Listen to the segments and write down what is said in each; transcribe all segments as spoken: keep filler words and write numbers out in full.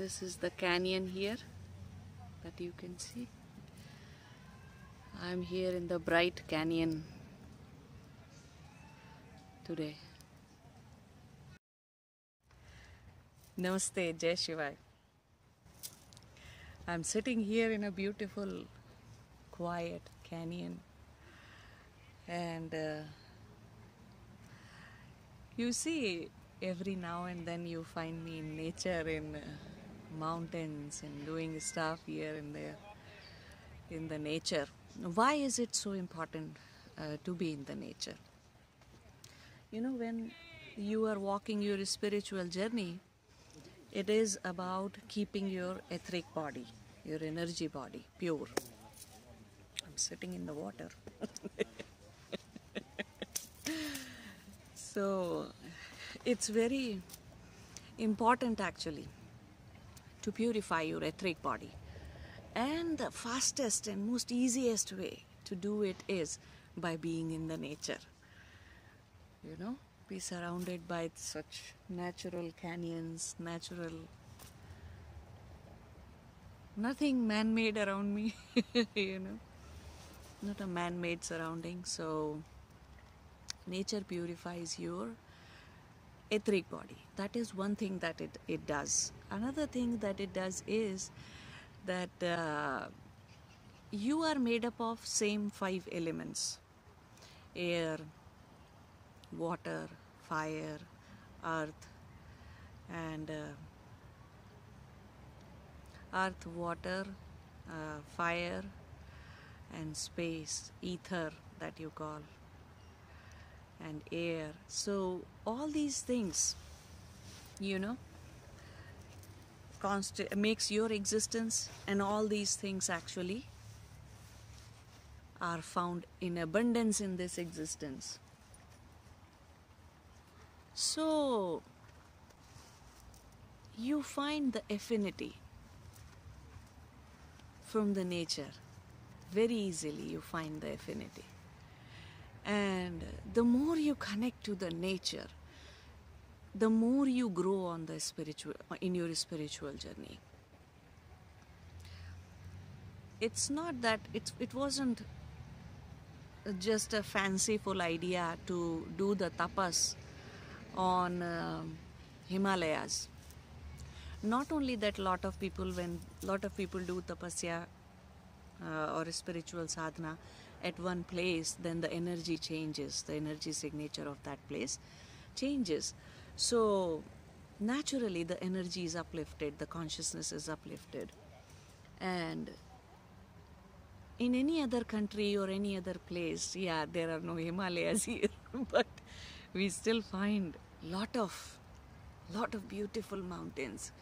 This is the canyon here that you can see. I'm here in the bright canyon today. Namaste, Jai Shivai. I'm sitting here in a beautiful, quiet canyon, and uh, you see, every now and then you find me in nature, in uh, mountains, and doing stuff here and there in the nature. Why is it so important uh, to be in the nature? You know, when you are walking your spiritual journey, it is about keeping your etheric body, your energy body, pure. I'm sitting in the water. So it's very important actually to purify your etheric body. And the fastest and most easiest way to do it is by being in the nature. You know, be surrounded by such natural canyons, natural, nothing man-made around me, you know, not a man-made surrounding. So nature purifies your etheric body. That is one thing that it, it does. Another thing that it does is that uh, you are made up of same five elements: air, water, fire, earth, and uh, earth, water, uh, fire, and space, ether that you call, and air. So all these things, you know, Consti- makes your existence, and all these things actually are found in abundance in this existence. So you find the affinity from the nature. Very easily you find the affinity. And the more you connect to the nature, the more you grow on the spiritual, in your spiritual journey. It's not that, it's, it wasn't just a fanciful idea to do the tapas on uh, Himalayas. Not only that, lot of people, when lot of people do tapasya uh, or spiritual sadhana at one place, then the energy changes, the energy signature of that place changes. So naturally the energy is uplifted, the consciousness is uplifted. And in any other country or any other place, yeah, there are no Himalayas here, but we still find lot of, lot of beautiful mountains,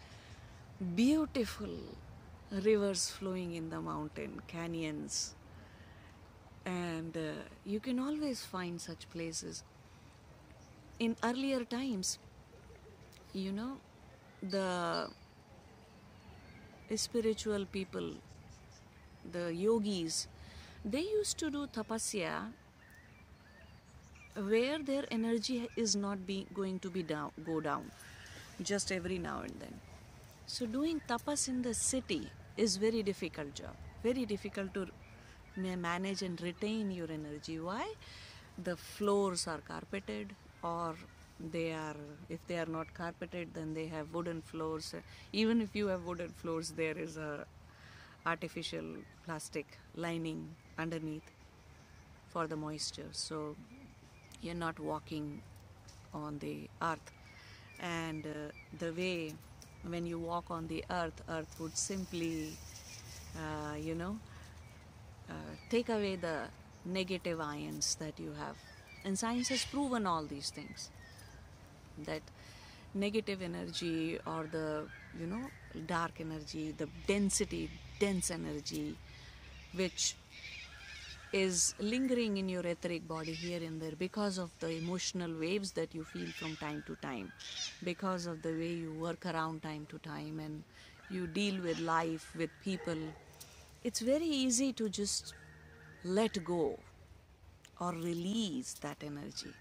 beautiful rivers flowing in the mountain, canyons. And uh, you can always find such places. In earlier times, you know, the spiritual people, the yogis, they used to do tapasya where their energy is not be, going to be down, go down, just every now and then. So doing tapas in the city is very difficult job, very difficult to manage and retain your energy. Why? The floors are carpeted, or they are, if they are not carpeted, then they have wooden floors. Even if you have wooden floors, there is a artificial plastic lining underneath for the moisture, so you're not walking on the earth. And uh, the way when you walk on the earth, earth would simply uh, you know uh, take away the negative ions that you have. And science has proven all these things, that negative energy, or the, you know, dark energy, the density, dense energy, which is lingering in your etheric body here and there because of the emotional waves that you feel from time to time, because of the way you work around time to time and you deal with life, with people. It's very easy to just let go or release that energy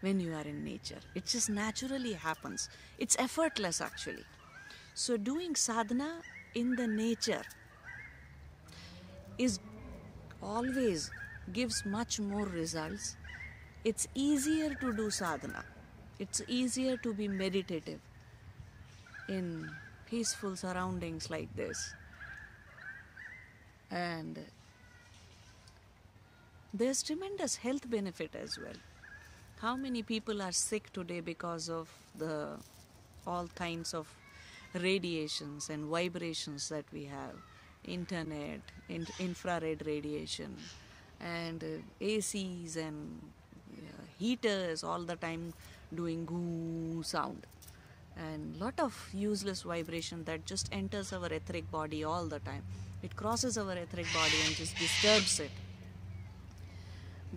when you are in nature. It just naturally happens. It's effortless actually. So doing sadhana in the nature is always gives much more results. It's easier to do sadhana. It's easier to be meditative in peaceful surroundings like this. And there's tremendous health benefit as well. How many people are sick today because of the all kinds of radiations and vibrations that we have? Internet, in, infrared radiation, and uh, A Cs and uh, heaters all the time doing goo sound, and lot of useless vibration that just enters our etheric body all the time. It crosses our etheric body and just disturbs it.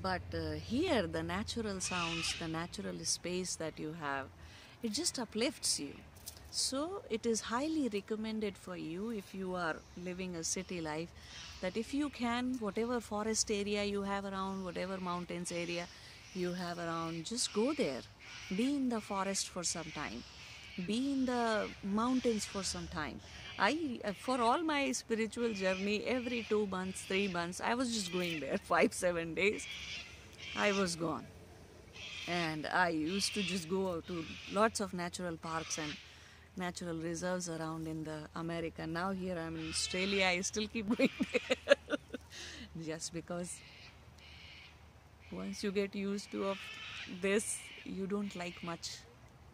But uh, here, the natural sounds, the natural space that you have, it just uplifts you. So it is highly recommended for you, if you are living a city life, that if you can, whatever forest area you have around, whatever mountains area you have around, just go there. Be in the forest for some time. Be in the mountains for some time. I, for all my spiritual journey, every two months, three months, I was just going there, five, seven days, I was gone. And I used to just go to lots of natural parks and natural reserves around in the America. Now here I'm in Australia, I still keep going there. Just because once you get used to of this, you don't like much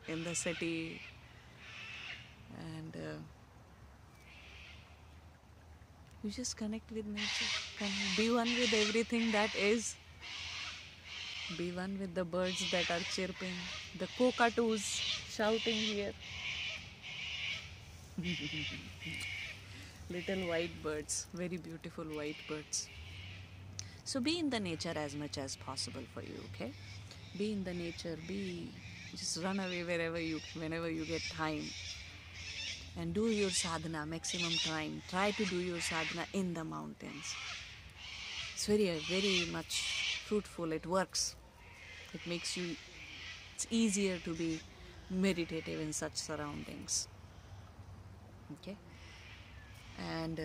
in the city. And uh, you just connect with nature, connect, be one with everything that is, be one with the birds that are chirping, the cockatoos shouting here, little white birds, very beautiful white birds. So be in the nature as much as possible for you, okay? Be in the nature, be, just run away wherever you, whenever you get time. And do your sadhana maximum time. Try to do your sadhana in the mountains. It's very, very much fruitful. It works. It makes you, it's easier to be meditative in such surroundings. Okay? And uh,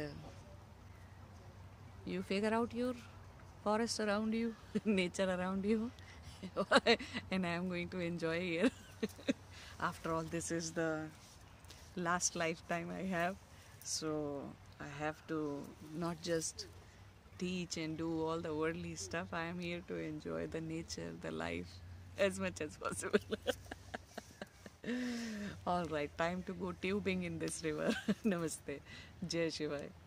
you figure out your forest around you, nature around you. And I am going to enjoy here. After all, this is the last lifetime I have, so I have to not just teach and do all the worldly stuff. I am here to enjoy the nature, the life as much as possible. All right, time to go tubing in this river. Namaste. Jai Shivai.